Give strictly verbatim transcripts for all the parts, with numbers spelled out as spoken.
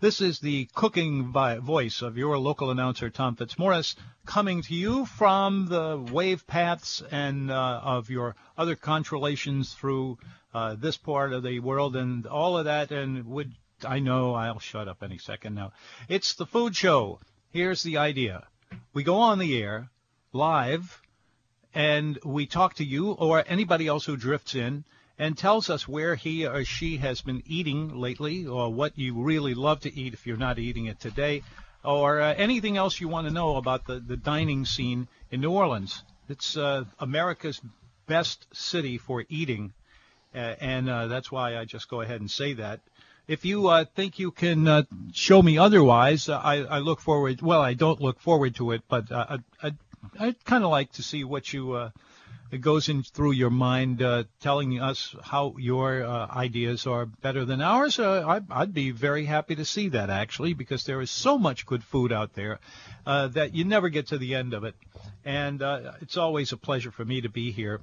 This is the cooking voice of your local announcer, Tom Fitzmorris, coming to you from the wave paths and uh, of your other contralations through uh, this part of the world and all of that. And would I know I'll shut up any second now. It's the Food Show. Here's the idea. We go on the air, live, and we talk to you or anybody else who drifts in and tells us where he or she has been eating lately, or what you really love to eat if you're not eating it today, or uh, anything else you want to know about the, the dining scene in New Orleans. It's uh, America's best city for eating, uh, and uh, that's why I just go ahead and say that. If you uh, think you can uh, show me otherwise, uh, I, I look forward, well, I don't look forward to it, but uh, I, I, I'd kind of like to see what you... Uh, It goes in through your mind, uh, telling us how your uh, ideas are better than ours. Uh, I'd, I'd be very happy to see that, actually, because there is so much good food out there uh, that you never get to the end of it. And uh, it's always a pleasure for me to be here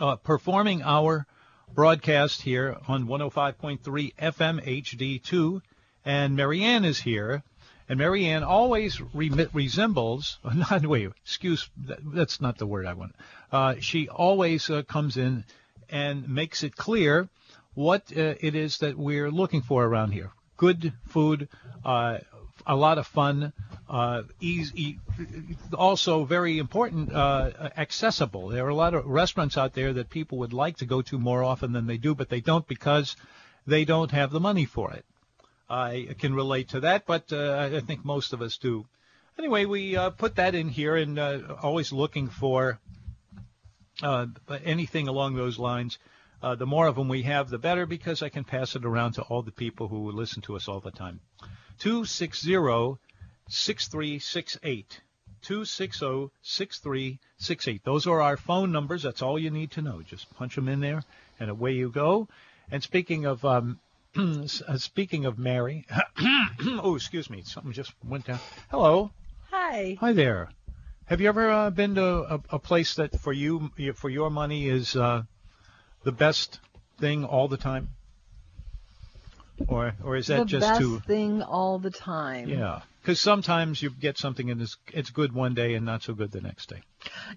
uh, performing our broadcast here on one oh five point three F M H D two. And Marianne is here. And Marianne always re- resembles, not, wait, excuse, that, that's not the word I want. Uh, she always uh, comes in and makes it clear what uh, it is that we're looking for around here. Good food, uh, a lot of fun, uh, easy, also very important, uh, accessible. There are a lot of restaurants out there that people would like to go to more often than they do, but they don't because they don't have the money for it. I can relate to that, but uh, I think most of us do. Anyway, we uh, put that in here and uh, always looking for uh, anything along those lines. Uh, the more of them we have, the better, because I can pass it around to all the people who listen to us all the time. two six zero, six three six eight. two six zero, six three six eight. Those are our phone numbers. That's all you need to know. Just punch them in there, and away you go. And speaking of... Um, Speaking of Mary, oh, excuse me, something just went down. Hello. Hi. Hi there. Have you ever uh, been to a, a place that for you, for your money, is uh, the best thing all the time? Or or is that the just best too... thing all the time? Yeah, because sometimes you get something and it's, it's good one day and not so good the next day.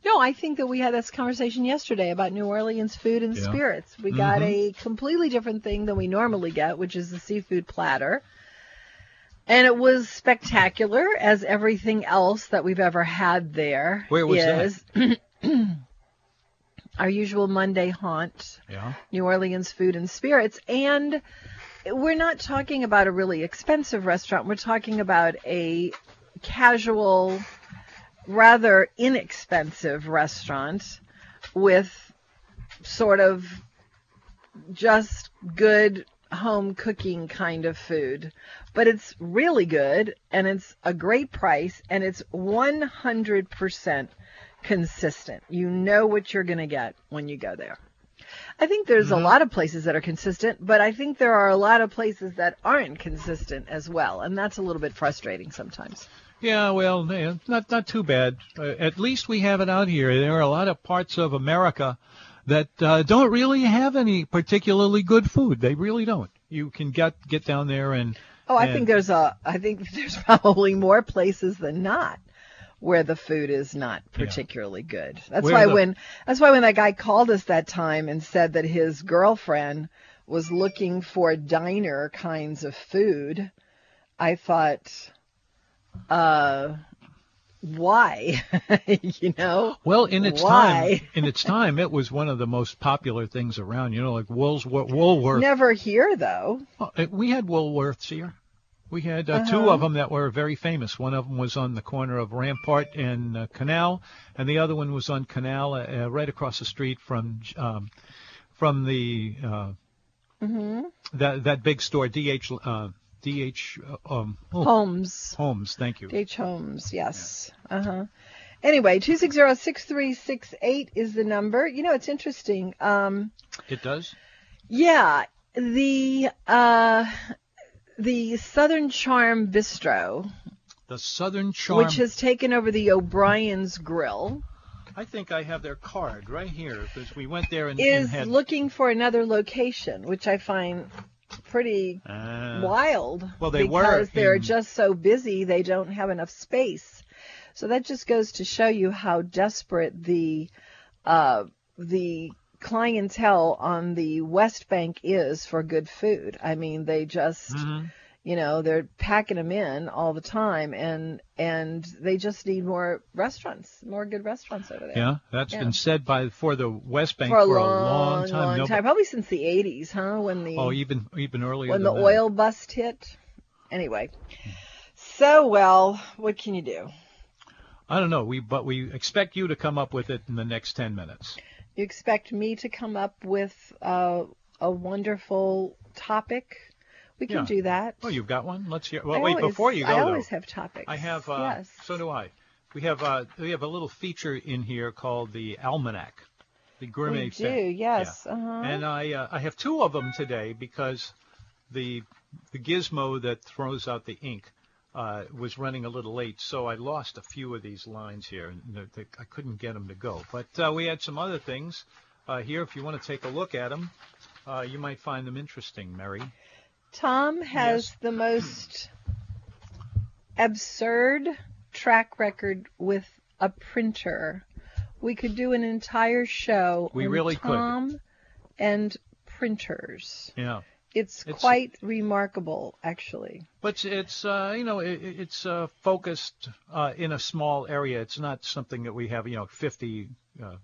No, I think that we had this conversation yesterday about New Orleans food and yeah. spirits. We mm-hmm. got a completely different thing than we normally get, which is the seafood platter. And it was spectacular, as everything else that we've ever had there. Where was is. that? Our usual Monday haunt, yeah. New Orleans Food and Spirits. And... we're not talking about a really expensive restaurant. We're talking about a casual, rather inexpensive restaurant with sort of just good home cooking kind of food. But it's really good, and it's a great price, and it's one hundred percent consistent. You know what you're going to get when you go there. I think there's mm-hmm. a lot of places that are consistent, but I think there are a lot of places that aren't consistent as well, and that's a little bit frustrating sometimes. Yeah, well, not not too bad. Uh, at least we have it out here. There are a lot of parts of America that uh, don't really have any particularly good food. They really don't. You can get get down there and. Oh, I and... think there's a. I think there's probably more places than not. where the food is not particularly yeah. good. That's where why the... when that's why when that guy called us that time and said that his girlfriend was looking for diner kinds of food, I thought, uh, why? You know? Well, in its why? time, in its time, it was one of the most popular things around. You know, like Wool's, Woolworth. Never here though. Well, we had Woolworths here. We had uh, uh-huh. two of them that were very famous. One of them was on the corner of Rampart and uh, Canal, and the other one was on Canal, uh, right across the street from um, from the uh, mm-hmm. that that big store, D H uh, D H um, oh, Holmes. Holmes, thank you. D H Holmes, yes. Yeah. Uh huh. Anyway, two six zero six three six eight is the number. You know, it's interesting. Um, it does. Yeah. The. Uh, The Southern Charm Bistro, the Southern Charm, which has taken over the O'Brien's Grill. I think I have their card right here because we went there and is and had... looking for another location, which I find pretty uh, wild. Well, they because were because they're in... just so busy they don't have enough space. So that just goes to show you how desperate the uh, the clientele on the West Bank is for good food. I mean, they just, mm-hmm. you know, they're packing them in all the time, and and they just need more restaurants, more good restaurants over there. Yeah, that's yeah. been said by for the West Bank for a, for long, a long time, long no, time, probably since the eighties, huh? When the oh, even even earlier when the that. oil bust hit. Anyway, so well, what can you do? I don't know. We but we expect you to come up with it in the next ten minutes. You expect me to come up with uh, a wonderful topic? We can yeah. do that. Well, you've got one. Let's hear. Well, I wait always, before you go. I though, always have topics. I have. Uh, yes. So do I. We have. Uh, we have a little feature in here called the Almanac, the gourmet. We do. Fan. Yes. Yeah. Uh-huh. And I. Uh, I have two of them today because the the gizmo that throws out the ink uh, was running a little late, so I lost a few of these lines here, and they're, they're, I couldn't get them to go. But uh, we had some other things uh, here. If you want to take a look at them, uh, you might find them interesting, Mary. Tom has yes. the most absurd track record with a printer. We could do an entire show we on really Tom could. and printers. Yeah. It's, it's quite remarkable, actually. But it's, uh, you know, it, it's uh, focused uh, in a small area. It's not something that we have, you know, fifty uh,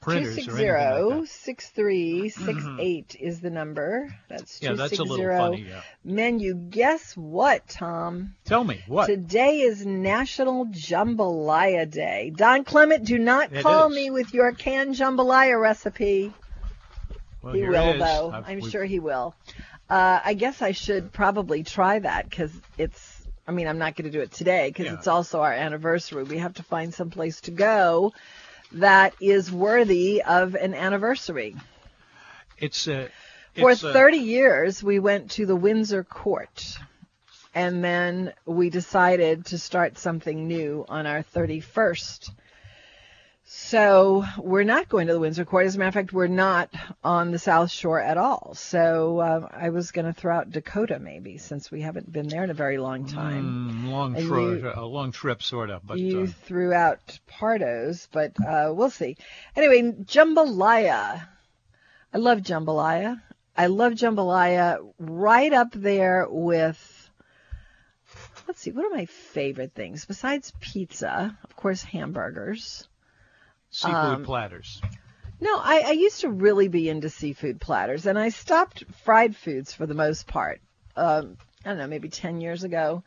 printers two six or anything like that. two six zero, six three six eight is the number. That's two six zero. Yeah, that's a little funny, yeah. Menu, guess what, Tom? Tell me, what? Today is National Jambalaya Day. Don Clement, do not it call is. me with your canned jambalaya recipe. Well, he will, though. I've, I'm sure he will. Uh, I guess I should probably try that because it's, I mean, I'm not going to do it today because yeah. it's also our anniversary. We have to find some place to go that is worthy of an anniversary. It's a, it's For thirty a... years, we went to the Windsor Court, and then we decided to start something new on our thirty-first. So we're not going to the Windsor Court. As a matter of fact, we're not on the South Shore at all. So uh, I was going to throw out Dakota maybe, since we haven't been there in a very long time. Mm, long trip, a long trip sort of. But, you uh, threw out Pardo's, but uh, we'll see. Anyway, jambalaya. I love jambalaya. I love jambalaya right up there with. Let's see, what are my favorite things besides pizza? Of course, hamburgers. Seafood um, platters. No, I, I used to really be into seafood platters, and I stopped fried foods for the most part. Um, I don't know, maybe ten years ago.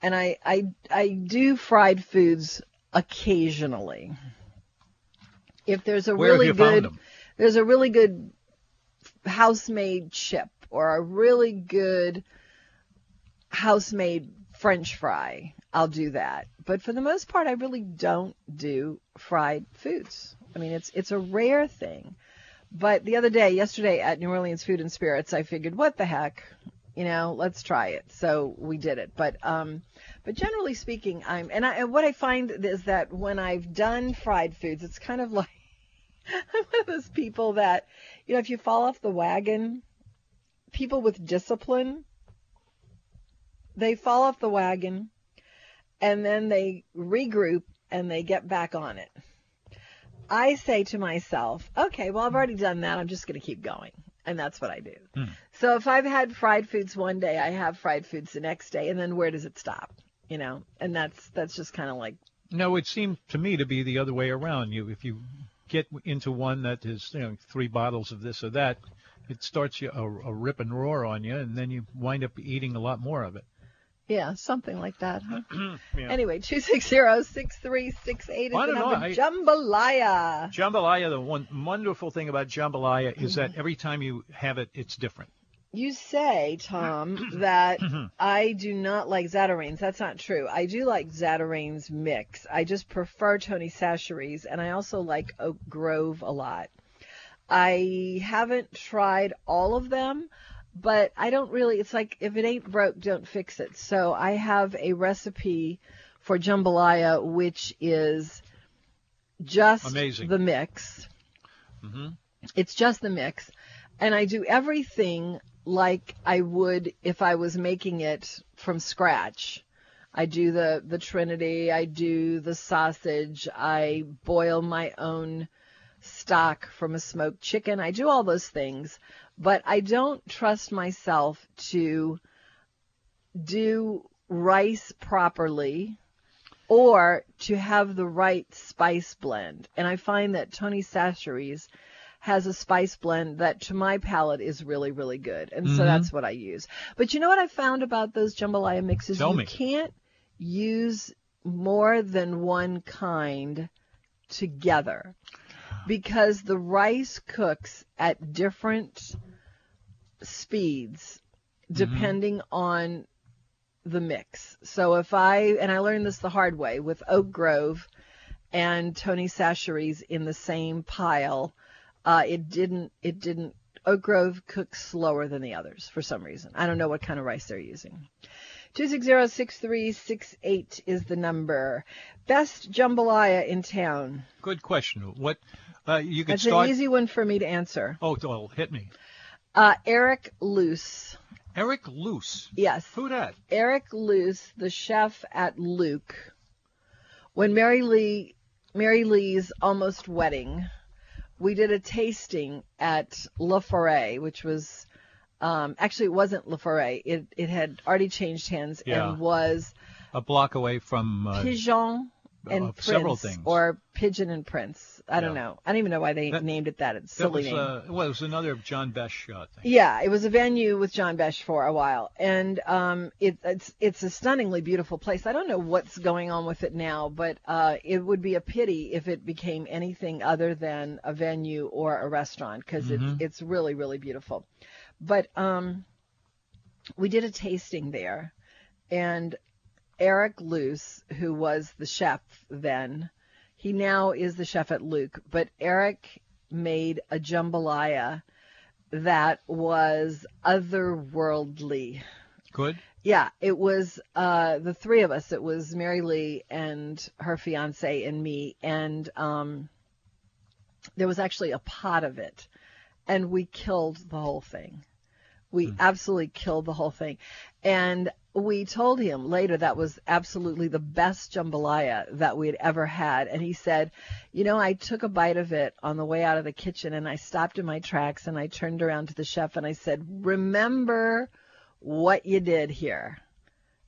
And I, I, I do fried foods occasionally. If there's a Where really good, there's a really good house-made chip or a really good house-made French fry, I'll do that. But for the most part, I really don't do fried foods. I mean, it's it's a rare thing. But the other day, yesterday at New Orleans Food and Spirits, I figured, what the heck, you know, let's try it. So we did it. But um, but generally speaking, I'm and, I, and what I find is that when I've done fried foods, it's kind of like I'm one of those people that, you know, if you fall off the wagon, people with discipline, they fall off the wagon. And then they regroup and they get back on it. I say to myself, okay, well, I've already done that. I'm just going to keep going. And that's what I do. Mm. So if I've had fried foods one day, I have fried foods the next day. And then where does it stop? You know, and that's that's just kind of like. No, it seemed to me to be the other way around. You, if you get into one that is, you know, three bottles of this or that, it starts you a, a rip and roar on you. And then you wind up eating a lot more of it. Yeah, something like that, huh? Yeah. Anyway, two six zero, six three six eight is the number. I, jambalaya. Jambalaya, the one wonderful thing about jambalaya is that every time you have it, it's different. You say, Tom, that I do not like Zatarain's. That's not true. I do like Zatarain's mix. I just prefer Tony Chachere's, and I also like Oak Grove a lot. I haven't tried all of them. But I don't really, it's like if it ain't broke, don't fix it. So I have a recipe for jambalaya, which is just amazing. The mix. Mm-hmm. It's just the mix. And I do everything like I would if I was making it from scratch. I do the, the Trinity. I do the sausage. I boil my own stock from a smoked chicken. I do all those things. But I don't trust myself to do rice properly or to have the right spice blend. And I find that Tony Chachere's has a spice blend that to my palate is really, really good. And mm-hmm. so that's what I use. But you know what I found about those jambalaya mixes? Tell you me. Can't use more than one kind together. Because the rice cooks at different speeds depending mm-hmm. on the mix. So if I, and I learned this the hard way with Oak Grove and Tony Chachere's in the same pile, uh, it didn't, it didn't, Oak Grove cooks slower than the others for some reason. I don't know what kind of rice they're using. two six zero, six three six eight is the number. Best jambalaya in town. Good question. What? Uh, you could That's start... an easy one for me to answer. Oh, well, hit me. Uh, Eric Luce. Eric Luce? Yes. Who that? Eric Luce, the chef at Luke. When Mary Lee, Mary Lee's almost wedding, we did a tasting at La Forêt, which was um, actually it wasn't La Forêt. It it had already changed hands yeah. and was a block away from uh... Pigeon and Prince, several things. Or Pigeon and Prince. I yeah. don't know. I don't even know why they that, named it that. It's silly that was, name. Uh, well, it was another John Besh uh, thing. Yeah, it was a venue with John Besh for a while, and um, it, it's it's a stunningly beautiful place. I don't know what's going on with it now, but uh, it would be a pity if it became anything other than a venue or a restaurant because mm-hmm. it's it's really really beautiful. But um, we did a tasting there, and Eric Luce, who was the chef then, he now is the chef at Luke, but Eric made a jambalaya that was otherworldly. Good. Yeah, it was uh, the three of us. It was Mary Lee and her fiance and me, and um, there was actually a pot of it, and we killed the whole thing. We mm. absolutely killed the whole thing. And we told him later that was absolutely the best jambalaya that we had ever had. And he said, you know, I took a bite of it on the way out of the kitchen and I stopped in my tracks and I turned around to the chef and I said, remember what you did here.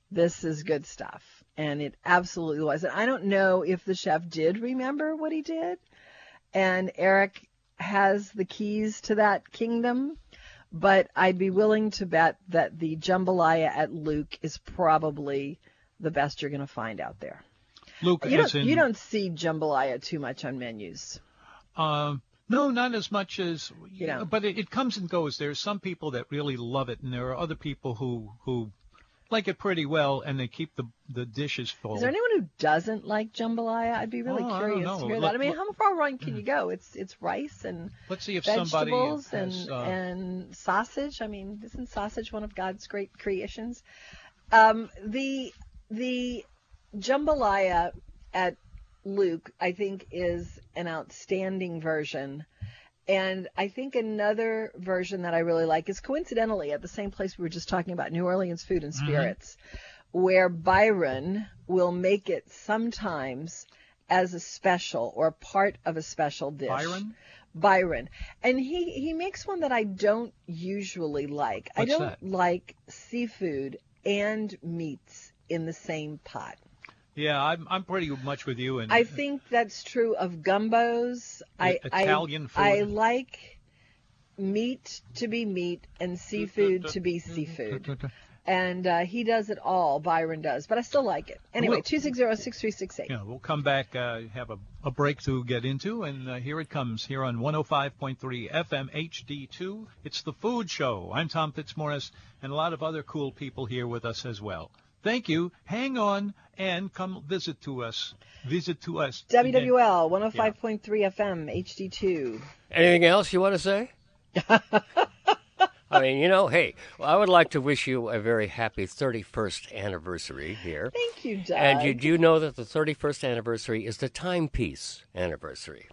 This is good stuff. And it absolutely was. And I don't know if the chef did remember what he did. And Eric has the keys to that kingdom. But I'd be willing to bet that the jambalaya at Luke is probably the best you're going to find out there. Luke, you don't, in, you don't see jambalaya too much on menus. Uh, no, not as much as, you know, but it, it comes and goes. There are some people that really love it, and there are other people who, who like it pretty well, and they keep the, the dishes full. Is there anyone who doesn't like jambalaya? I'd be really oh, curious to hear let, that. I mean, how far wrong can you go? It's it's rice and let's see if vegetables somebody has, and, uh, and sausage. I mean, isn't sausage one of God's great creations? Um, the the jambalaya at Luke, I think, is an outstanding version. And I think another version that I really like is coincidentally at the same place we were just talking about, New Orleans Food and Spirits, mm-hmm. where Byron will make it sometimes as a special or part of a special dish. Byron? Byron. And he, he makes one that I don't usually like. What's I don't that? like seafood and meats in the same pot. Yeah, I'm I'm pretty much with you. And I think that's true of gumbos. I, Italian food. I, I like meat to be meat and seafood to be seafood. And uh, he does it all, Byron does. But I still like it. Anyway, two six zero, six three six eight. Yeah, we'll come back, uh, have a, a break to get into, and uh, here it comes here on one oh five point three F M H D two. It's The Food Show. I'm Tom Fitzmorris, and a lot of other cool people here with us as well. Thank you. Hang on and come visit to us. Visit to us. W W L one oh five point three yeah. F M H D two. Anything else you want to say? I mean, you know, hey, well, I would like to wish you a very happy thirty-first anniversary here. Thank you, Doug. And you do know that the thirty-first anniversary is the timepiece anniversary.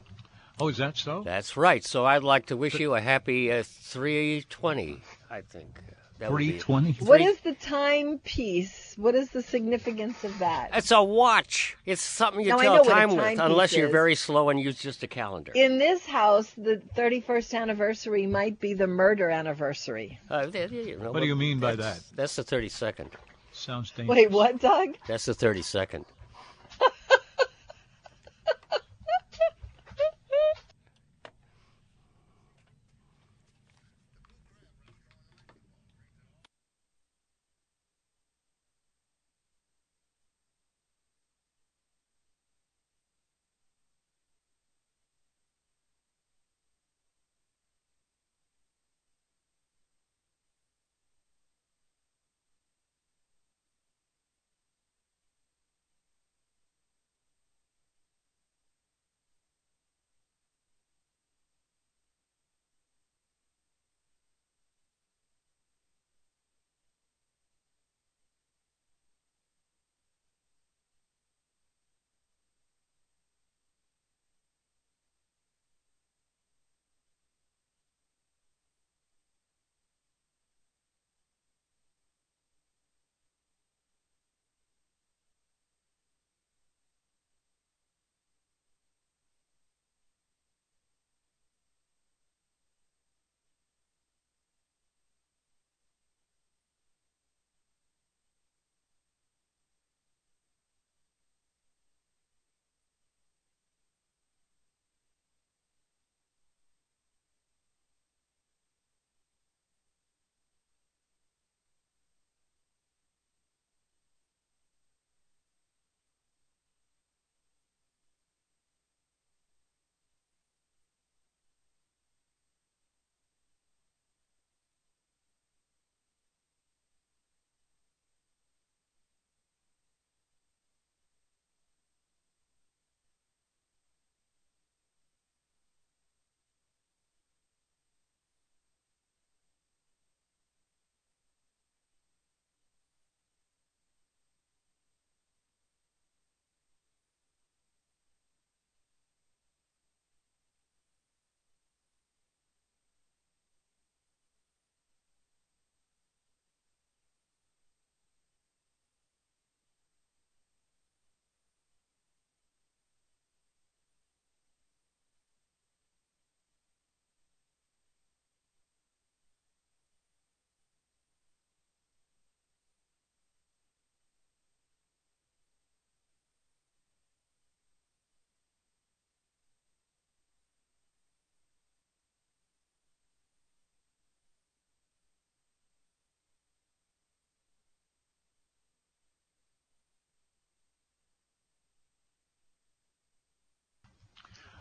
Oh, is that so? That's right. So I'd like to wish you a happy uh, three twenty, I think. three twenty. What is the timepiece? What is the significance of that? It's a watch. It's something you now, tell time, time with, unless you're is. very slow and use just a calendar. In this house, the thirty-first anniversary might be the murder anniversary. Uh, you know, what do you mean by that? That's the thirty-second. Sounds dangerous. Wait, what, Doug? That's the thirty-second.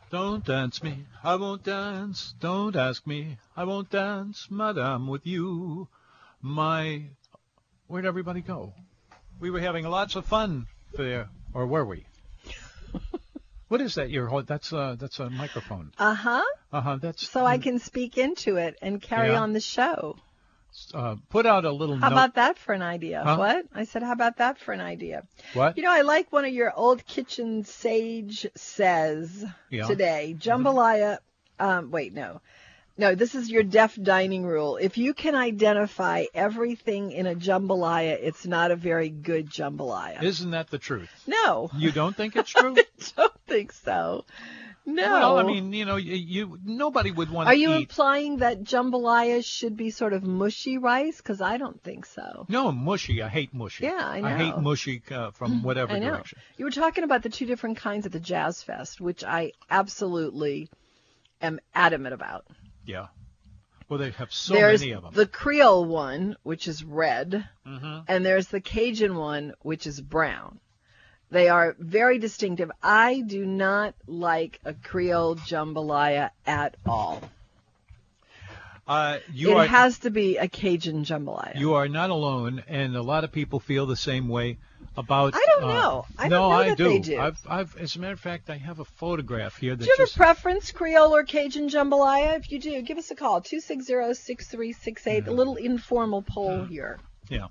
Don't dance me, I won't dance, don't ask me, I won't dance, madame, with you. My, where'd everybody go? We were having lots of fun there, or were we? What is that? Your that's a that's a microphone. Uh huh. Uh huh. That's so um, I can speak into it and carry yeah. on the show. Uh, put out a little How note. about that for an idea? Huh? What? I said, how about that for an idea? What? You know, I like one of your old kitchen sage says yeah. today. Jambalaya. Um, wait, no. No, this is your deaf dining rule. If you can identify everything in a jambalaya, it's not a very good jambalaya. Isn't that the truth? No. You don't think it's true? I don't think so. No. Well, I mean, you know, you, you nobody would want to eat. Are you implying that jambalaya should be sort of mushy rice? Because I don't think so. No, mushy. I hate mushy. Yeah, I know. I hate mushy uh, from whatever I know. direction. You were talking about the two different kinds at the Jazz Fest, which I absolutely am adamant about. Yeah. Well, they have so there's many of them. There's the Creole one, which is red, mm-hmm. and there's the Cajun one, which is brown. They are very distinctive. I do not like a Creole jambalaya at all. Uh, you it are, has to be a Cajun jambalaya. You are not alone, and a lot of people feel the same way about... I don't uh, know. I don't no, know that I do. they do. I've, I've, as a matter of fact, I have a photograph here. That do you have a preference, Creole or Cajun jambalaya? If you do, give us a call, two six zero, six three six eight, mm-hmm. a little informal poll yeah. here. Yeah.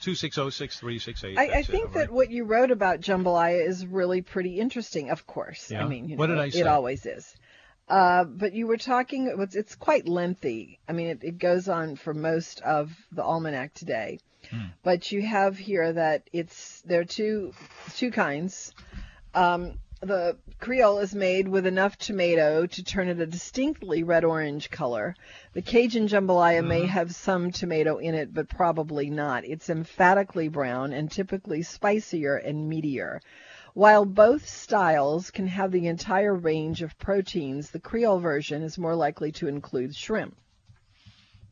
two six zero, six three six eight. I, I think it, right? that what you wrote about jambalaya is really pretty interesting, of course. Yeah. I mean, you what know, did I say? It always is. Uh, but you were talking, it's quite lengthy. I mean, it, it goes on for most of the almanac today. Mm. But you have here that it's there are two, two kinds. Um, the Creole is made with enough tomato to turn it a distinctly red-orange color. The Cajun jambalaya mm. may have some tomato in it, but probably not. It's emphatically brown and typically spicier and meatier. While both styles can have the entire range of proteins, the Creole version is more likely to include shrimp,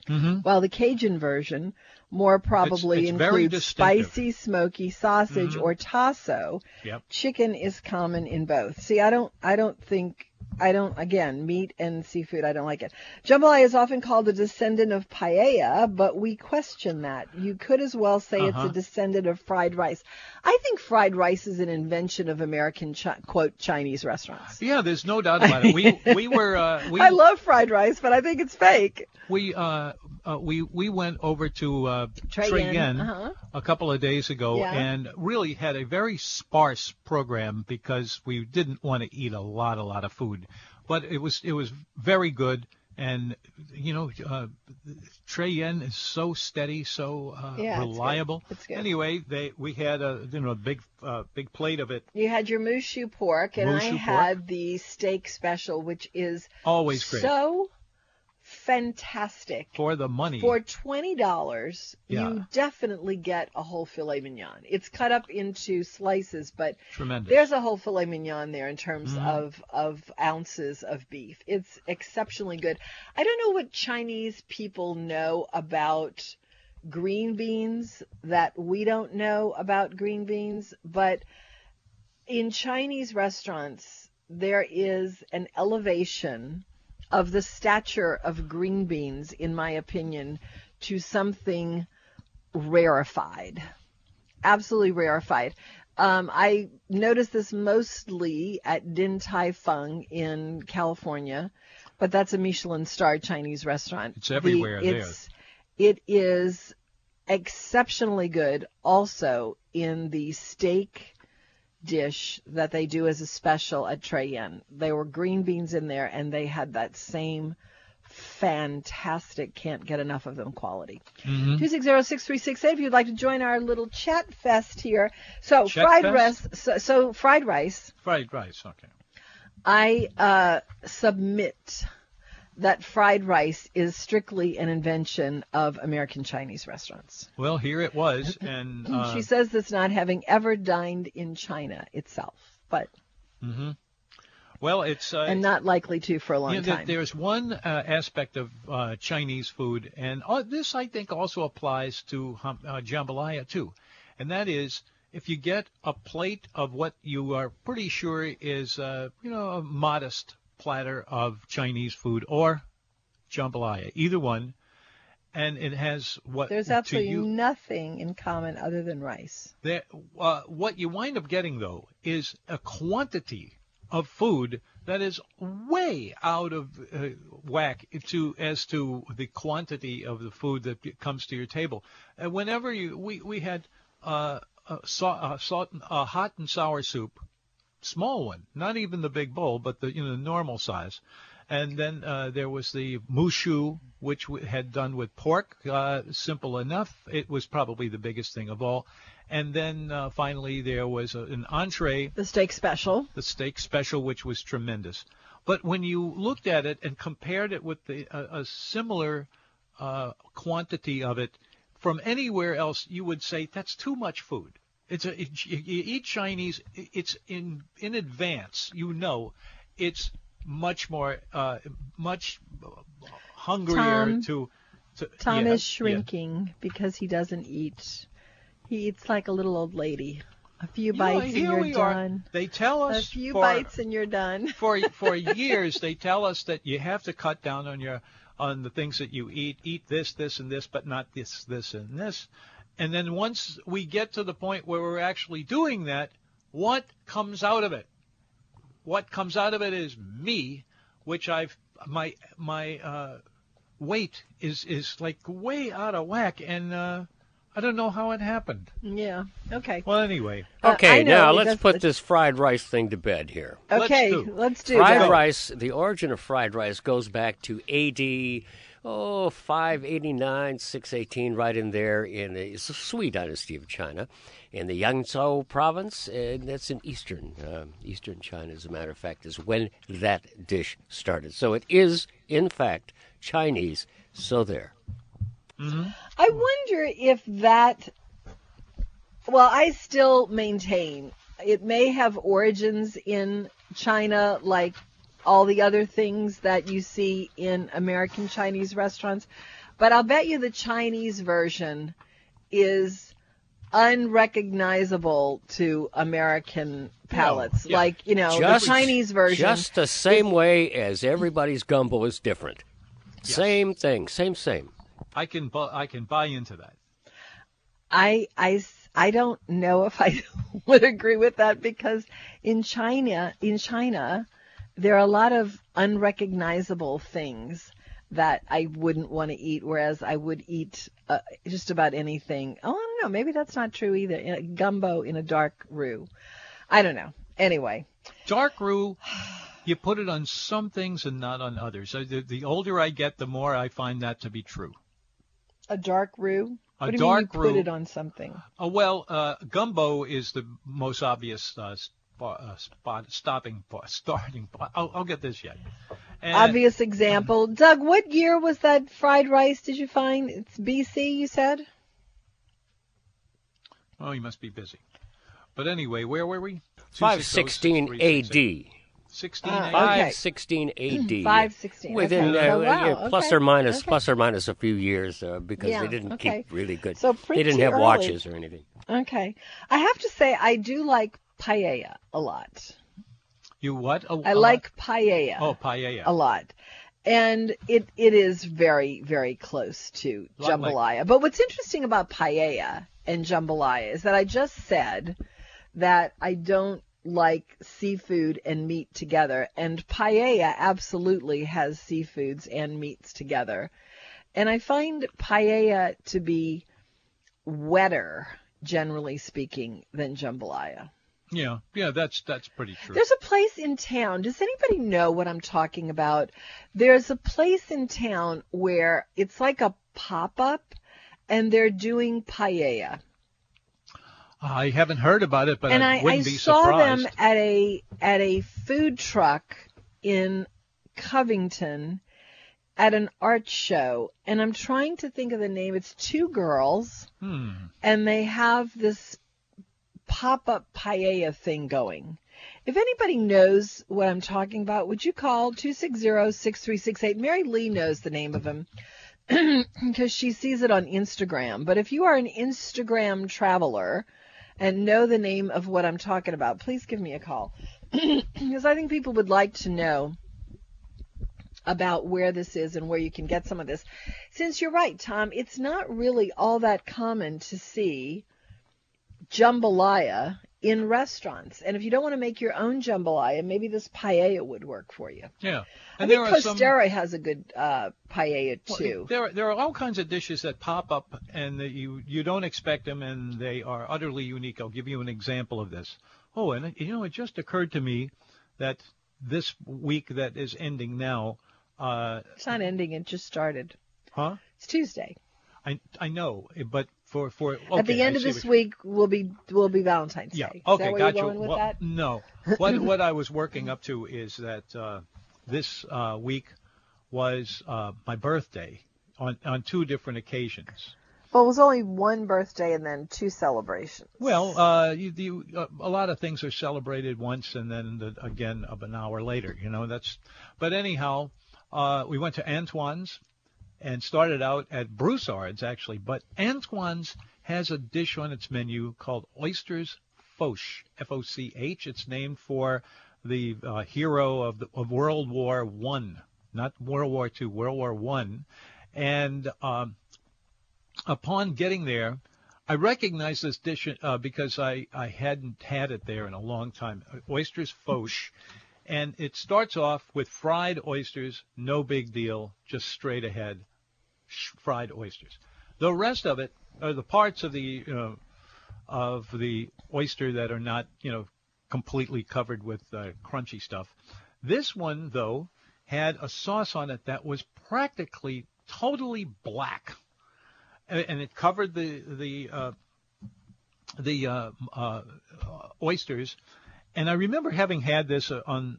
mm-hmm. while the Cajun version more probably it's, it's includes spicy, smoky sausage mm-hmm. or tasso. Yep. Chicken is common in both. See, I don't, I don't think, I don't, again, meat and seafood, I don't like it. Jambalaya is often called a descendant of paella, but we question that. You could as well say uh-huh. it's a descendant of fried rice. I think fried rice is an invention of American, chi- quote, Chinese restaurants. Yeah, there's no doubt about it. We we were... Uh, we, I love fried rice, but I think it's fake. We uh, uh, we, we went over to uh, Trey Yuen, Trey Yuen uh-huh. a couple of days ago yeah. and really had a very sparse program because we didn't want to eat a lot, a lot of food. But it was it was very good, and you know, uh, Trey Yuen is so steady, so uh, yeah, reliable. It's good. It's good. Anyway, they we had a you know a big uh, big plate of it. You had your mooshu pork, and mooshu I pork. had the steak special, which is always great. So fantastic for the money. For twenty dollars, yeah. you definitely get a whole filet mignon. It's cut up into slices, but Tremendous. There's a whole filet mignon there in terms mm. of of ounces of beef. It's exceptionally good. I don't know what Chinese people know about green beans that we don't know about green beans, but in Chinese restaurants there is an elevation of the stature of green beans, in my opinion, to something rarefied, absolutely rarefied. Um, I noticed this mostly at Din Tai Fung in California, but that's a Michelin star Chinese restaurant. It's everywhere the, it's, there. It is exceptionally good also in the steak dish that they do as a special at Trey Yuen. They were green beans in there, and they had that same fantastic can't get enough of them quality. Mm-hmm. two six zero, six three six eight if you'd like to join our little chat fest here. So chat fried rice. So, so fried rice. Fried rice. Okay. I uh, submit that fried rice is strictly an invention of American Chinese restaurants. Well, here it was. And uh, she says this not having ever dined in China itself, but mm-hmm. well, it's uh, and not likely to for a long you know, time. There's one uh, aspect of uh, Chinese food, and uh, this I think also applies to uh, jambalaya too, and that is if you get a plate of what you are pretty sure is uh, you know a modest platter of Chinese food or jambalaya, either one, and it has what there's absolutely you, nothing in common other than rice. There, uh, what you wind up getting though is a quantity of food that is way out of uh, whack to as to the quantity of the food that comes to your table. And whenever you we we had uh, a, a, salt, a hot and sour soup small one, not even the big bowl, but the, you know, the normal size. And then uh, there was the moushu, which we had done with pork, uh, simple enough. It was probably the biggest thing of all. And then uh, finally there was a, an entree. The steak special. The steak special, which was tremendous. But when you looked at it and compared it with the, uh, a similar uh, quantity of it from anywhere else, you would say that's too much food. It's a, it, you eat Chinese, it's in in advance, you know, it's much more, uh, much hungrier Tom, to, to. Tom yeah, is shrinking yeah. because he doesn't eat. He eats like a little old lady. A few bites you know, and you're done. Are. They tell us a few for, bites and you're done. for for years they tell us that you have to cut down on your on the things that you eat. Eat this, this, and this, but not this, this, and this. And then once we get to the point where we're actually doing that, what comes out of it? What comes out of it is me, which I've my my uh, weight is is like way out of whack, and uh, I don't know how it happened. Yeah. Okay. Well, anyway. Okay. Uh, now let's put this fried rice thing to bed here. Okay. Let's do, let's do fried that. rice. The origin of fried rice goes back to A D Oh, five eighty-nine, six eighteen, right in there. In the, it's a Sui dynasty of China, in the Yangzhou province, and that's in eastern uh, eastern China. As a matter of fact, is when that dish started. So it is, in fact, Chinese. So there. Mm-hmm. I wonder if that. Well, I still maintain it may have origins in China, like all the other things that you see in American Chinese restaurants. But I'll bet you the Chinese version is unrecognizable to American palates. No, yeah. Like, you know, just, the Chinese version. Just the same is, way as everybody's gumbo is different. Yes. Same thing, same, same. I can, bu- I can buy into that. I, I, I don't know if I would agree with that because in China, in China... there are a lot of unrecognizable things that I wouldn't want to eat, whereas I would eat uh, just about anything. Oh, I don't know. Maybe that's not true either. In a gumbo in a dark roux. I don't know. Anyway. Dark roux, you put it on some things and not on others. The, the older I get, the more I find that to be true. A dark roux? A what do dark you mean you put roux, it on something? Uh, well, uh, gumbo is the most obvious uh Uh, spot, stopping, starting. I'll, I'll get this yet. And, obvious example. Um, Doug, what year was that fried rice did you find? It's B C, you said? Oh, you must be busy. But anyway, where were we? five sixteen A D sixteen uh, five sixteen A D five sixteen Within okay. uh, oh, wow. yeah, plus okay. or minus, okay. plus or minus a few years, uh, because yeah. they didn't okay. keep really good. So they didn't have early. watches or anything. Okay, I have to say I do like paella a lot. You what? A, I a like lot? paella. Oh, paella. A lot. And it, it is very, very close to jambalaya. Like... But what's interesting about paella and jambalaya is that I just said that I don't like seafood and meat together. And paella absolutely has seafoods and meats together. And I find paella to be wetter, generally speaking, than jambalaya. Yeah, yeah, that's that's pretty true. There's a place in town. Does anybody know what I'm talking about? There's a place in town where it's like a pop-up, and they're doing paella. I haven't heard about it, but and I, I wouldn't I be surprised. And I saw them at a at a food truck in Covington at an art show, and I'm trying to think of the name. It's two girls, hmm. and they have this pop-up paella thing going. If anybody knows what I'm talking about, would you call two six zero, six three six eight? Mary Lee knows the name of them because she sees it on Instagram. But if you are an Instagram traveler and know the name of what I'm talking about, please give me a call because I think people would like to know about where this is and where you can get some of this. Since you're right, Tom, it's not really all that common to see jambalaya in restaurants, and if you don't want to make your own jambalaya, maybe this paella would work for you. Yeah, and I think Costera some... has a good uh, paella too. Well, there, are, there are all kinds of dishes that pop up, and that you you don't expect them, and they are utterly unique. I'll give you an example of this. Oh, and, you know, it just occurred to me that this week that is ending now. Uh, it's not ending. It just started. Huh? It's Tuesday. I, I know, but for for okay, at the end I of this week will be will be Valentine's yeah. Day. Is okay, that where got you're going you. With well, that? No, what what I was working up to is that uh, this uh, week was uh, my birthday on on two different occasions. Well, it was only one birthday and then two celebrations. Well, uh, you, you, uh, a lot of things are celebrated once and then the, again of an hour later. You know that's. But anyhow, uh, we went to Antoine's. And started out at Broussard's, actually, but Antoine's has a dish on its menu called Oysters Foch, F O C H. It's named for the uh, hero of, the, of World War One, not World War Two, World War One. And um, upon getting there, I recognized this dish uh, because I, I hadn't had it there in a long time, Oysters Foch. And it starts off with fried oysters, no big deal, just straight ahead, sh- fried oysters. The rest of it are the parts of the you know, of the oyster that are not, you know, completely covered with uh, crunchy stuff. This one, though, had a sauce on it that was practically totally black, and it covered the the uh, the uh, uh, oysters. And I remember having had this on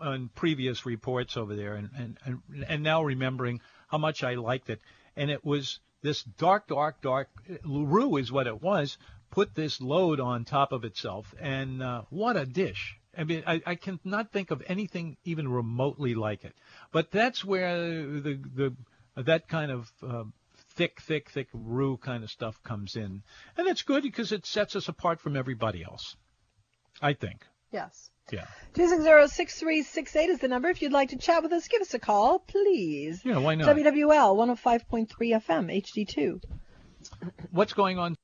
on previous reports over there, and, and, and, and now remembering how much I liked it. And it was this dark, dark, dark, roux is what it was, put this load on top of itself. And uh, what a dish. I mean, I, I cannot think of anything even remotely like it. But that's where the the that kind of uh, thick, thick, thick roux kind of stuff comes in. And it's good because it sets us apart from everybody else. I think. Yes. Yeah. two six zero, six three six eight is the number. If you'd like to chat with us, give us a call, please. Yeah, why not? W W L one oh five point three F M, H D two. What's going on?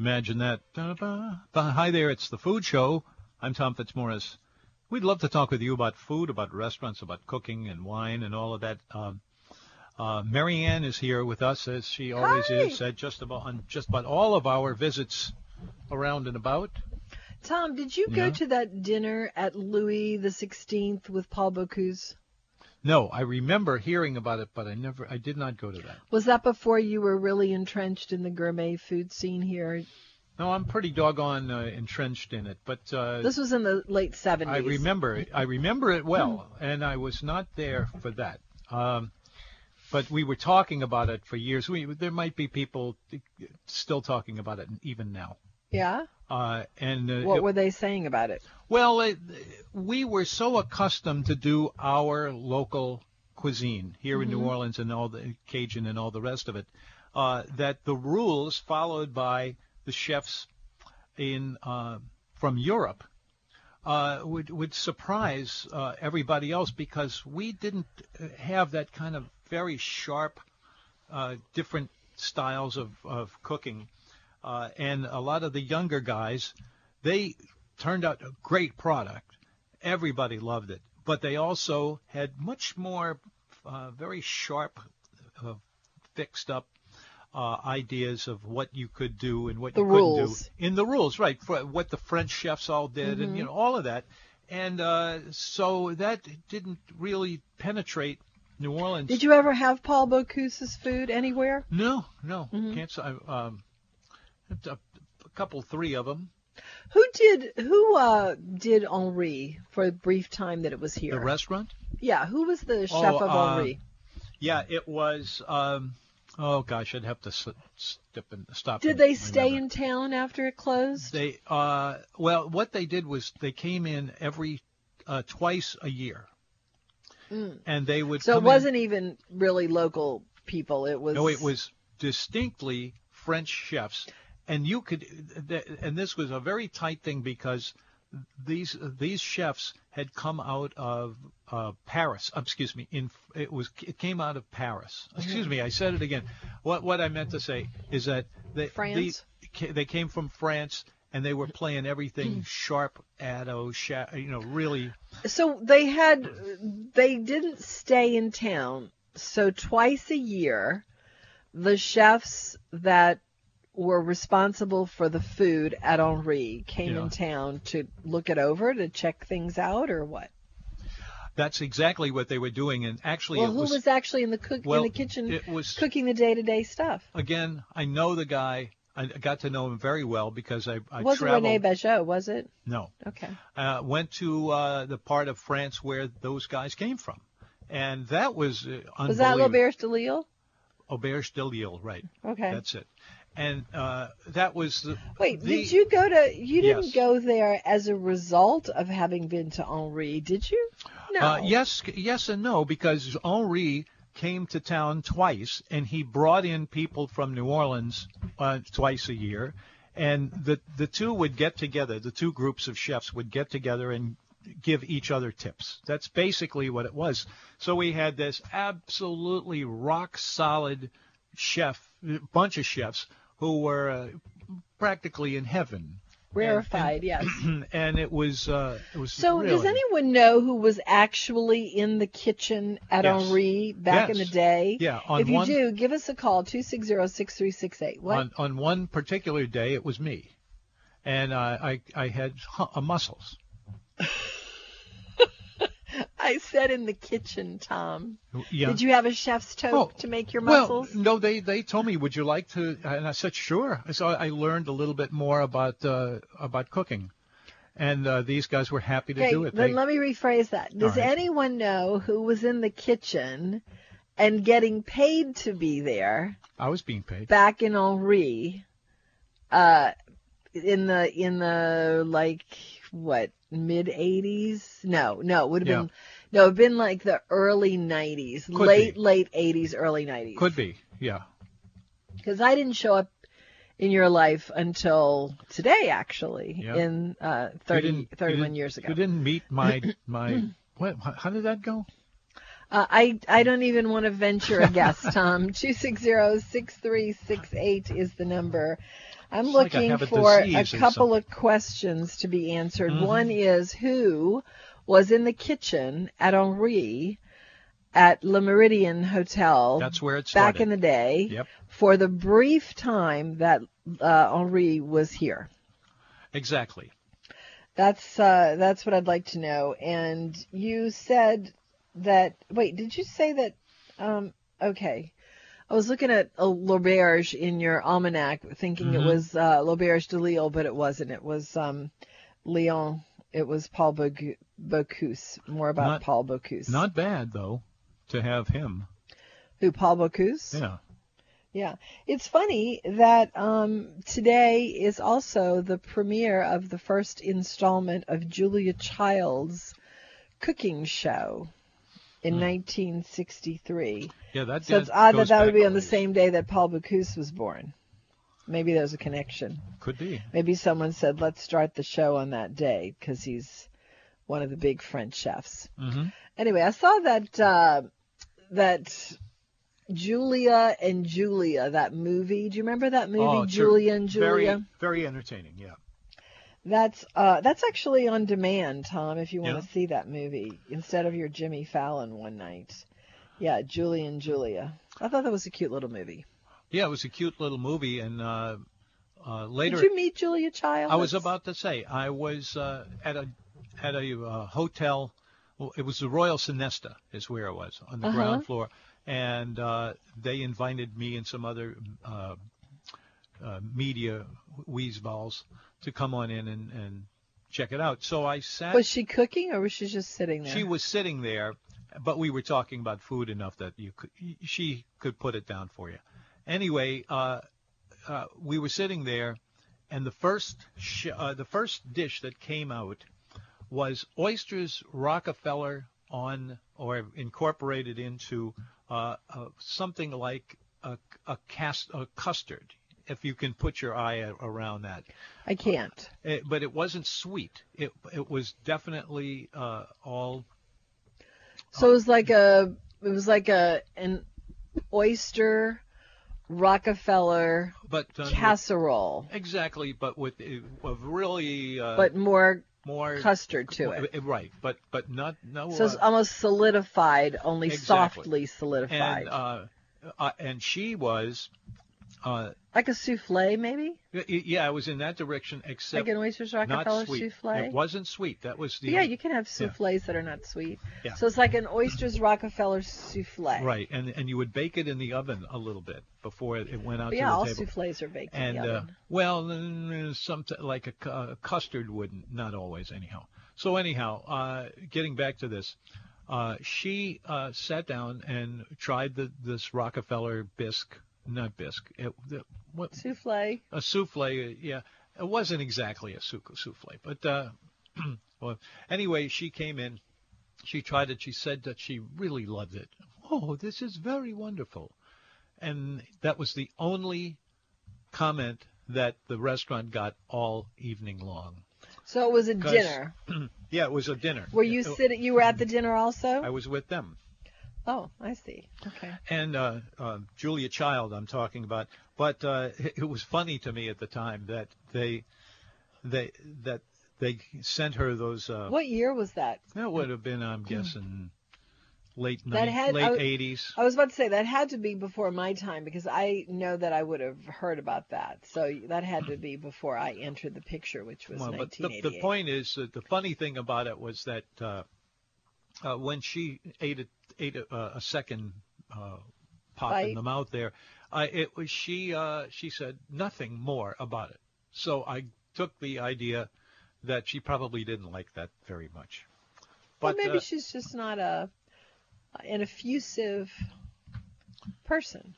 Imagine that. Hi there, it's The Food Show. I'm Tom Fitzmorris. We'd love to talk with you about food, about restaurants, about cooking and wine and all of that. Um, uh, Marianne is here with us, as she always Hi. Is, at just about, on just about all of our visits around and about. Tom, did you yeah. go to that dinner at Louis the sixteenth with Paul Bocuse? No, I remember hearing about it, but I never, I did not go to that. Was that before you were really entrenched in the gourmet food scene here? No, I'm pretty doggone uh, entrenched in it, but uh, this was in the late seventies. I remember it. I remember it well, and I was not there for that. Um, but we were talking about it for years. We, there might be people still talking about it even now. Yeah. Uh, and uh, what it, were they saying about it? Well, it, we were so accustomed to do our local cuisine here mm-hmm. in New Orleans and all the Cajun and all the rest of it, uh, that the rules followed by the chefs in uh, from Europe uh, would would surprise uh, everybody else, because we didn't have that kind of very sharp, uh, different styles of of cooking, uh, and a lot of the younger guys, they turned out a great product. Everybody loved it, but they also had much more uh, very sharp, uh, fixed up. Uh, ideas of what you could do and what the you couldn't rules. do in the rules, right? For what the French chefs all did, mm-hmm. and you know all of that, and uh, so that didn't really penetrate New Orleans. Did you ever have Paul Bocuse's food anywhere? No, no, mm-hmm. can't. Um, a couple, three of them. Who did who uh, did Henri for a brief time that it was here? The restaurant? Yeah. Who was the chef oh, of uh, Henri? Yeah, it was. Um, Oh, gosh, I'd have to step and stop. Did and they stay remember. in town after it closed? They, uh, well, what they did was they came in every uh, twice a year, mm. and they would. So it wasn't in. even really local people. It was. No, it was distinctly French chefs, and you could. And this was a very tight thing, because these these chefs had come out of uh, Paris. Excuse me. In it was it came out of Paris. Excuse me. I said it again. What what I meant to say is that they France. They, they came from France, and they were playing everything sharp, addo, sh- you know, really. So they had they didn't stay in town. So twice a year, the chefs that were responsible for the food at Henri came yeah. in town to look it over, to check things out, or what? That's exactly what they were doing, and actually, well, it who was, was actually in the cook well, in the kitchen it was, cooking the day-to-day stuff? Again, I know the guy. I got to know him very well because I, I wasn't traveled. René Bajot, was it? No. Okay. Uh, went to uh, the part of France where those guys came from, and that was uh, unbelievable. Was that Auberge de Lille? Auberge de Lille, right? Okay, that's it. And uh, that was the... Wait, the, did you go to... You didn't yes. go there as a result of having been to Henri, did you? No. Uh, yes, yes and no, because Henri came to town twice, and he brought in people from New Orleans uh, twice a year, and the, the two would get together, the two groups of chefs would get together and give each other tips. That's basically what it was. So we had this absolutely rock-solid chef, bunch of chefs, who were uh, practically in heaven, rarefied, and, and, yes. And it was, uh, it was. So, really... does anyone know who was actually in the kitchen at yes. Henri back yes. in the day? Yeah. On if you one, do, give us a call two six zero, six three six eight. What? On, on one particular day, it was me, and uh, I I had uh, muscles. I said in the kitchen, Tom. Yeah. Did you have a chef's toque oh, to make your muscles? Well, no, they, they told me, would you like to? And I said, sure. So I learned a little bit more about uh, about cooking. And uh, these guys were happy to okay, do it. Then they, let me rephrase that. Does right. anyone know who was in the kitchen and getting paid to be there? I was being paid. Back in Henri, uh, in the in the, like, what? mid eighties? No, no, it would have yeah. been no, it would have been like the early nineties, Could late be. late eighties, early nineties. Could be, yeah. Because I didn't show up in your life until today, actually, yeah. in uh, thirty, thirty-one years ago. You didn't meet my my. What? How did that go? Uh, I I don't even want to venture a guess, Tom. two six zero, six three six eight is the number. I'm it's looking like for a, a couple of questions to be answered. Mm-hmm. One is, who was in the kitchen at Henri at Le Meridian Hotel That's where it started. back in the day yep. for the brief time that uh, Henri was here? Exactly. That's uh, that's what I'd like to know. And you said that, wait, did you say that, um, okay. I was looking at a L'Auberge in your almanac thinking mm-hmm. it was uh, L'Auberge de Lille, but it wasn't. It was um, Lyon. It was Paul Bocuse. More about not, Paul Bocuse. Not bad, though, to have him. Who, Paul Bocuse? Yeah. Yeah. It's funny that um, today is also the premiere of the first installment of Julia Child's cooking show in mm. nineteen sixty-three. Yeah, that so it's odd that that would be on the same day that Paul Bocuse was born. Maybe there's a connection. Could be. Maybe someone said, let's start the show on that day because he's one of the big French chefs. Mm-hmm. Anyway, I saw that uh, that Julia and Julia, that movie. Do you remember that movie, oh, Julia sure. and Julia? Very, very entertaining, yeah. That's uh, that's actually on demand, Tom, if you want yeah. to see that movie instead of your Jimmy Fallon one night. Yeah, Julie and Julia. I thought that was a cute little movie. Yeah, it was a cute little movie, and uh, uh, later. Did you meet Julia Child? I was about to say I was uh, at a at a uh, hotel. Well, it was the Royal Sonesta, is where I was on the uh-huh. ground floor, and uh, they invited me and some other uh, uh, media weasels to come on in and, and check it out. So I sat. Was she cooking or was she just sitting there? She was sitting there, but we were talking about food enough that you could, she could put it down for you. Anyway, uh, uh, we were sitting there, and the first sh- uh, the first dish that came out was oysters Rockefeller on or incorporated into uh, uh, something like a, a, cast, a custard. If you can put your eye around that. I can't. Uh, it, but it wasn't sweet. It it was definitely uh, all. So um, it was like a it was like a an oyster Rockefeller but, um, casserole. Exactly, but with a uh, really. Uh, but more more custard to it. Right, but but not no. So it's uh, almost solidified, only exactly. softly solidified. And uh, uh, and she was. Uh, like a souffle, maybe? Yeah, it was in that direction, except like an Oysters Rockefeller souffle? It wasn't sweet. That was the. Yeah, you can have souffles yeah. that are not sweet. Yeah. So it's like an Oysters Rockefeller souffle. Right, and and you would bake it in the oven a little bit before it went out but to yeah, the table. Yeah, all souffles are baked and, in the oven. Uh, well, some t- like a uh, custard wouldn't, not always, anyhow. So anyhow, uh, getting back to this, uh, she uh, sat down and tried the, this Rockefeller bisque. Not bisque. It, the, what, souffle. A souffle, yeah. It wasn't exactly a souffle. But uh, well, anyway, she came in. She tried it. She said that she really loved it. Oh, this is very wonderful. And that was the only comment that the restaurant got all evening long. So it was a dinner. Yeah, it was a dinner. Were you sitting? You were at the dinner also? I was with them. Oh, I see. Okay. And uh, uh, Julia Child, I'm talking about. But uh, it, it was funny to me at the time that they, they that they sent her those. Uh, what year was that? That would have been, I'm guessing, late that had, late I, eighties. I was about to say that had to be before my time because I know that I would have heard about that. So that had to be before I entered the picture, which was well, nineteen eighty-eight. But the, the point is that the funny thing about it was that uh, uh, when she ate it. Ate a, uh, a second uh, pop Bite. in the mouth there. Uh, it was she. Uh, she said nothing more about it. So I took the idea that she probably didn't like that very much. But well, maybe uh, she's just not a an effusive person.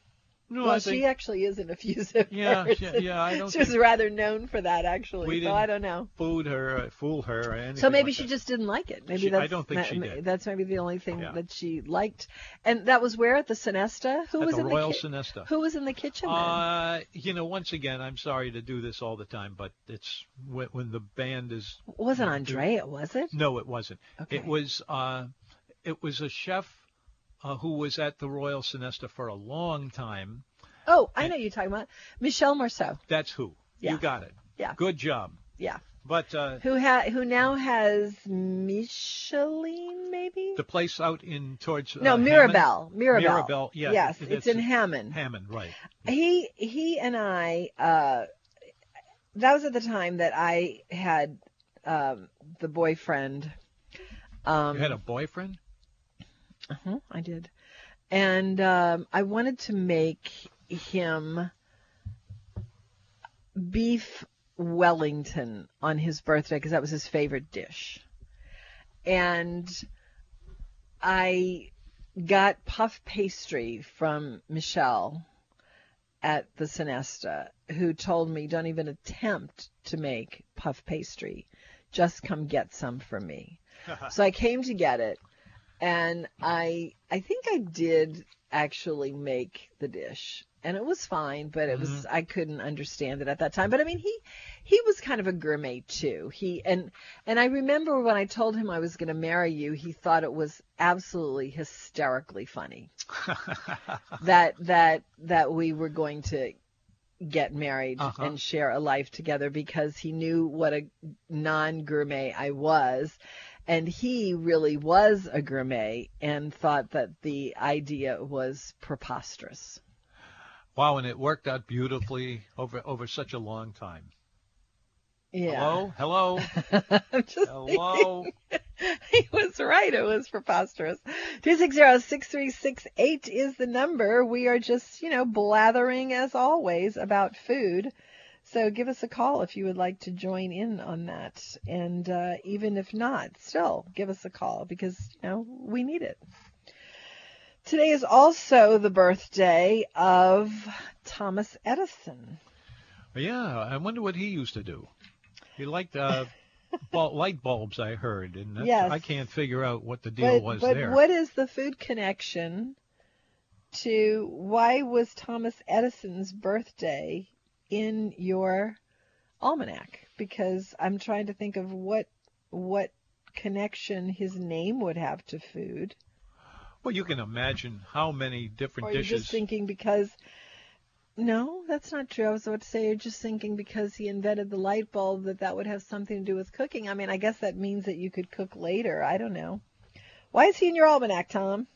No, well, I think, she actually is an effusive yeah, person. Yeah, yeah, I don't. She was rather known for that, actually. We so didn't I don't know. Fooled her, fool her. Or so maybe like she that. just didn't like it. Maybe she, that's, I don't think that, she did. That's maybe the only thing yeah. that she liked. And that was where at the Sonesta. Who at was the in Royal the Royal ki- Sonesta? Who was in the kitchen? Then? Uh, you know, once again, I'm sorry to do this all the time, but it's when, when the band is. It wasn't Andrea? Was it? No, it wasn't. Okay. It was. Uh, it was a chef. Uh, who was at the Royal Sonesta for a long time. Oh, I and know you're talking about. Michel Marceau. That's who. Yeah. You got it. Yeah. Good job. Yeah. But uh, who ha- who now has Michelin, maybe? The place out in towards uh, No, Mirabel. Hammond. Mirabel. Mirabel, yeah. Yes, it, it's, it's in Hammond. Hammond, right. He he and I, uh, that was at the time that I had um, the boyfriend. Um, you had a boyfriend? Uh-huh, I did. And um, I wanted to make him beef Wellington on his birthday because that was his favorite dish. And I got puff pastry from Michelle at the Sonesta, who told me, don't even attempt to make puff pastry. Just come get some for me. So I came to get it, and I I think I did actually make the dish. And it was fine, but it was mm-hmm. I couldn't understand it at that time. But I mean, he he was kind of a gourmet too. He and and I remember when I told him I was going to marry you, he thought it was absolutely hysterically funny that that that we were going to get married uh-huh. and share a life together, because he knew what a non-gourmet I was. And he really was a gourmet and thought that the idea was preposterous. Wow, and it worked out beautifully over over such a long time. Yeah. Hello? Hello? I'm just Hello? He was right. It was preposterous. two six zero, six three six eight is the number. We are just, you know, blathering as always about food. So give us a call if you would like to join in on that. And uh, even if not, still give us a call because, you know, we need it. Today is also the birthday of Thomas Edison. Yeah, I wonder what he used to do. He liked uh, ball, light bulbs, I heard, and yes. I can't figure out what the deal but, was but there. But what is the food connection to why was Thomas Edison's birthday in your almanac? Because I'm trying to think of what what connection his name would have to food. Well, you can imagine how many different or dishes. You're just thinking because, no, that's not true. I was about to say you're just thinking because he invented the light bulb that that would have something to do with cooking. I mean, I guess that means that you could cook later. I don't know. Why is he in your almanac, Tom?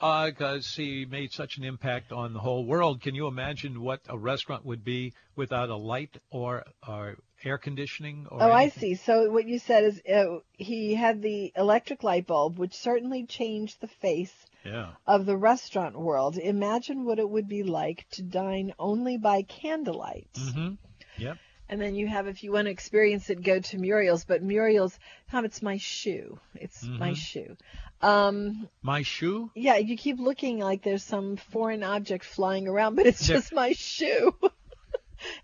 Uh, because he made such an impact on the whole world. Can you imagine what a restaurant would be without a light or, or air conditioning? Or oh, anything? I see. So what you said is uh, he had the electric light bulb, which certainly changed the face yeah. of the restaurant world. Imagine what it would be like to dine only by candlelight. Mm-hmm. Yep. And then you have, if you want to experience it, go to Muriel's. But Muriel's, Tom, it's my shoe. It's mm-hmm. my shoe. Um, my shoe? Yeah, you keep looking like there's some foreign object flying around, but it's just my shoe.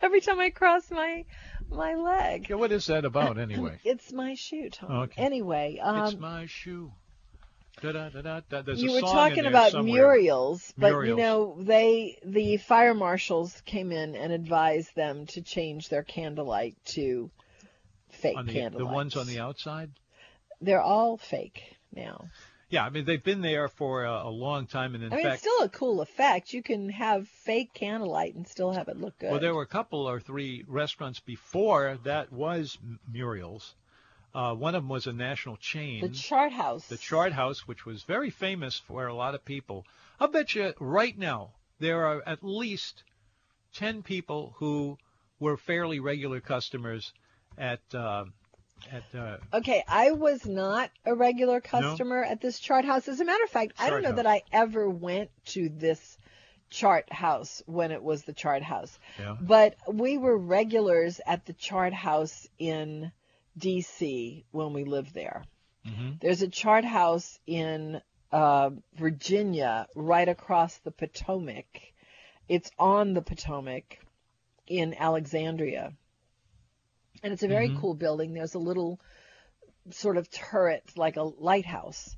Every time I cross my my leg. Yeah, what is that about anyway? It's my shoe, Tom. Okay. Anyway. Um, it's my shoe. Da, da, da, da. There's you a were song talking in there about somewhere. Muriel's, but Muriel's. You know, they the fire marshals came in and advised them to change their candlelight to fake on the, candlelight. The ones on the outside? They're all fake now. Yeah, I mean they've been there for a, a long time, and in I mean, fact, it's still a cool effect. You can have fake candlelight and still have it look good. Well, there were a couple or three restaurants before that was Muriel's. Uh, one of them was a national chain. The Chart House. The Chart House, which was very famous for a lot of people. I'll bet you right now there are at least ten people who were fairly regular customers at uh, at. Uh, okay, I was not a regular customer no? at this Chart House. As a matter of fact, Chart I don't know House. That I ever went to this Chart House when it was the Chart House. Yeah. But we were regulars at the Chart House in D C when we lived there. Mm-hmm. There's a Chart House in uh, Virginia right across the Potomac. It's on the Potomac in Alexandria. And it's a very mm-hmm. cool building. There's a little sort of turret, like a lighthouse.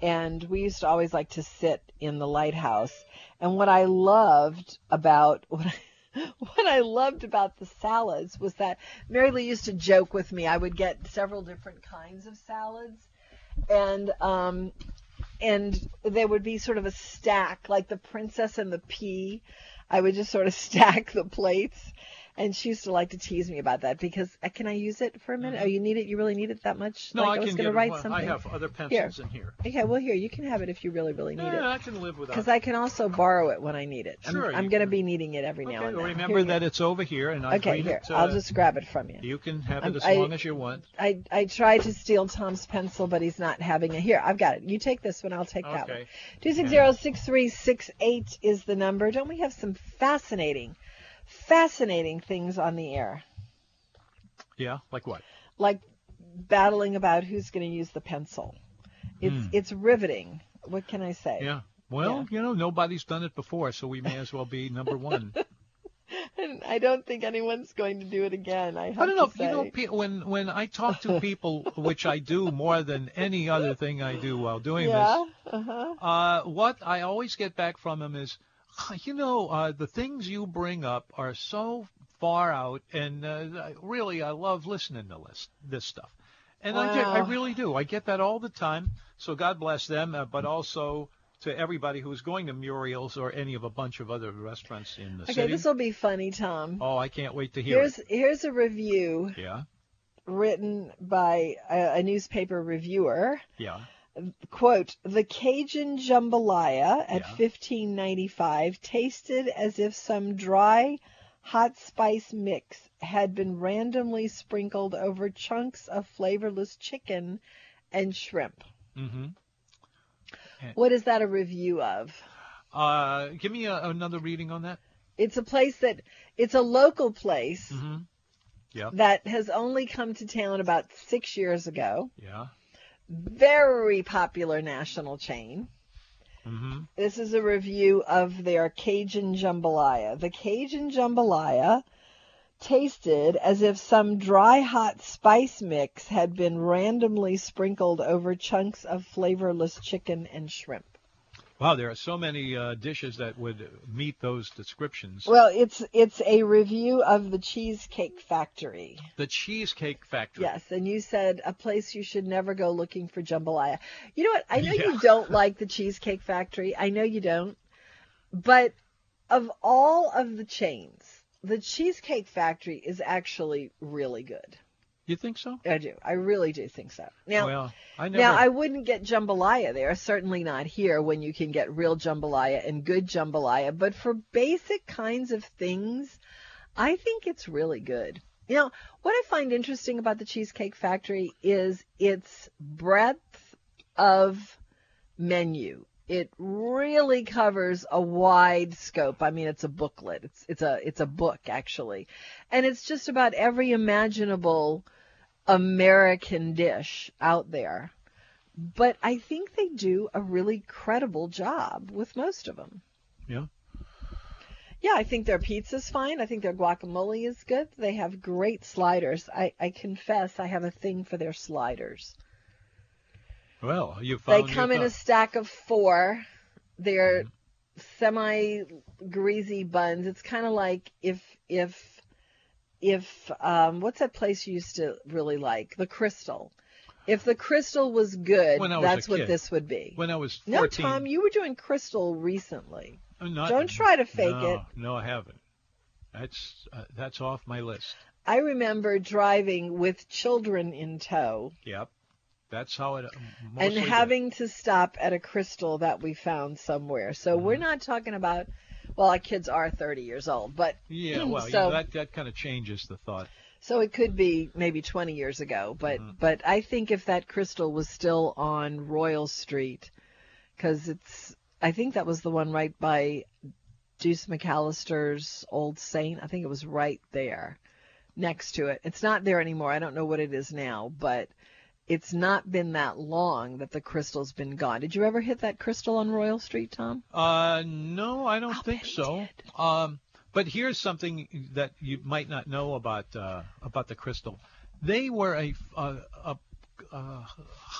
And we used to always like to sit in the lighthouse. And what I loved about... what I, What I loved about the salads was that Mary Lee used to joke with me. I would get several different kinds of salads, and um, and there would be sort of a stack, like the princess and the pea. I would just sort of stack the plates, And she used to like to tease me about that because uh, can I use it for a minute? Mm-hmm. Oh, you need it? You really need it that much? No, like I, I was going to write one. Something. I have other pencils here. in here. Okay, well, here, you can have it if you really, really need no, it. No, I can live without it. Because I can also borrow it when I need it. Sure, I'm, I'm going to be needing it every okay, now and well, then. Remember here, that it's over here. and I've Okay, here, it, uh, I'll just grab it from you. You can have it I'm, as long I, as you want. I, I tried to steal Tom's pencil, but he's not having it. Here, I've got it. You take this one. I'll take okay. that one. two six zero, six three six eight is the number. Don't we have some fascinating... fascinating things on the air? Yeah, like what? Like battling about who's going to use the pencil. It's mm. it's riveting. What can I say? Yeah. Well, yeah. you know, nobody's done it before, so we may as well be number one. And I don't think anyone's going to do it again. I, have I don't know. To say. You know, pe- when when I talk to people, which I do more than any other thing I do while doing yeah? this, uh-huh. uh, what I always get back from them is, you know, uh, the things you bring up are so far out, and uh, really, I love listening to this, this stuff. And wow. I, get, I really do. I get that all the time. So God bless them, uh, but also to everybody who's going to Muriel's or any of a bunch of other restaurants in the okay, city. Okay, this will be funny, Tom. Oh, I can't wait to hear here's, it. Here's a review yeah. written by a, a newspaper reviewer. Yeah. Quote, the Cajun jambalaya at yeah. fifteen ninety-five tasted as if some dry hot spice mix had been randomly sprinkled over chunks of flavorless chicken and shrimp. Mm-hmm. And what is that a review of? Uh, give me a, another reading on that. It's a place that, it's a local place mm-hmm. yeah. that has only come to town about six years ago. Yeah. Very popular national chain. Mm-hmm. This is a review of their Cajun jambalaya. The Cajun jambalaya tasted as if some dry hot spice mix had been randomly sprinkled over chunks of flavorless chicken and shrimp. Wow, there are so many uh, dishes that would meet those descriptions. Well, it's it's a review of the Cheesecake Factory. The Cheesecake Factory. Yes, and you said a place you should never go looking for jambalaya. You know what? I know yeah. you don't like the Cheesecake Factory. I know you don't. But of all of the chains, the Cheesecake Factory is actually really good. You think so? I do. I really do think so. Now, well, I never... now I wouldn't get jambalaya there, certainly not here when you can get real jambalaya and good jambalaya. But for basic kinds of things, I think it's really good. You know, what I find interesting about the Cheesecake Factory is its breadth of menu. It really covers a wide scope. I mean, it's a booklet. It's it's a it's a book, actually. And it's just about every imaginable American dish out there, but I think they do a really credible job with most of them. Yeah. Yeah, I think their pizza's fine. I think their guacamole is good. They have great sliders. I, I confess I have a thing for their sliders. Well, you found They come in a stack of four. They're mm-hmm. semi-greasy buns. It's kind of like if if If, um, what's that place you used to really like? The Crystal. If the Crystal was good, was that's what this would be. When I was fourteen. No, Tom, you were doing Crystal recently. Not, Don't try to fake no, it. No, I haven't. That's uh, that's off my list. I remember driving with children in tow. Yep. That's how it mostly And having did. to stop at a Crystal that we found somewhere. So mm-hmm. we're not talking about... Well, our kids are thirty years old, but yeah, well, so, you know, that that kind of changes the thought. So it could be maybe twenty years ago, but mm-hmm. but I think if that Crystal was still on Royal Street, because it's I think that was the one right by Deuce McAllister's Old Saint. I think it was right there, next to it. It's not there anymore. I don't know what it is now, but it's not been that long that the Crystal's been gone. Did you ever hit that Crystal on Royal Street, Tom? Uh, no, I don't I'll think so. Um, but here's something that you might not know about uh, about the Crystal. They were a, a, a, a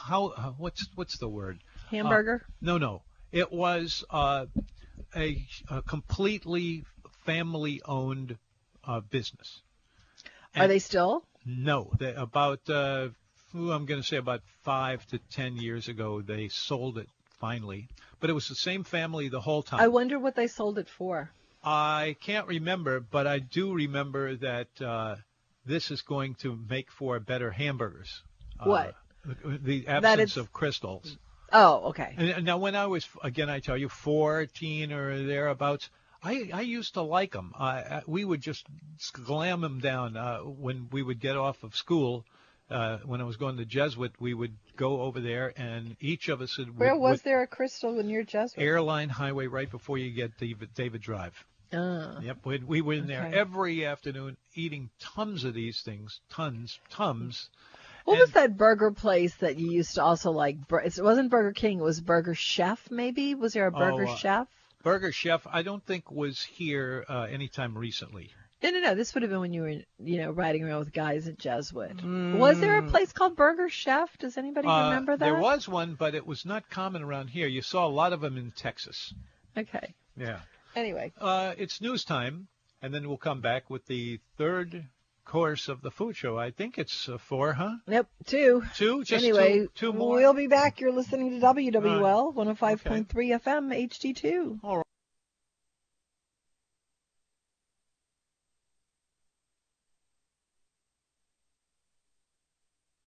how uh, what's what's the word? Hamburger? Uh, no, no. It was uh, a, a completely family-owned uh, business. And Are they still? No, they, about. Uh, Ooh, I'm going to say about five to ten years ago, they sold it finally. But it was the same family the whole time. I wonder what they sold it for. I can't remember, but I do remember that uh, this is going to make for better hamburgers. What? Uh, the absence of crystals. Oh, okay. And now, when I was, again, I tell you, fourteen or thereabouts, I, I used to like them. Uh, we would just slam them down uh, when we would get off of school. Uh, when I was going to Jesuit, we would go over there, and each of us would. Where was would, there a crystal in your Jesuit? Airline Highway, right before you get David, David Drive. Uh, yep, we, we were in okay. there every afternoon eating tons of these things, tons, tons. What and, was that burger place that you used to also like? It wasn't Burger King. It was Burger Chef, maybe? Was there a Burger oh, uh, Chef? Burger Chef, I don't think was here uh, anytime recently. No, no, no. This would have been when you were, you know, riding around with guys at Jesuit. Mm. Was there a place called Burger Chef? Does anybody uh, remember that? There was one, but it was not common around here. You saw a lot of them in Texas. Okay. Yeah. Anyway. Uh, it's news time, and then we'll come back with the third course of the food show. I think it's uh, four, huh? Nope, two. Two? Just anyway, two, two more? We'll be back. You're listening to W W L uh, one oh five point three okay. F M H D two. All right.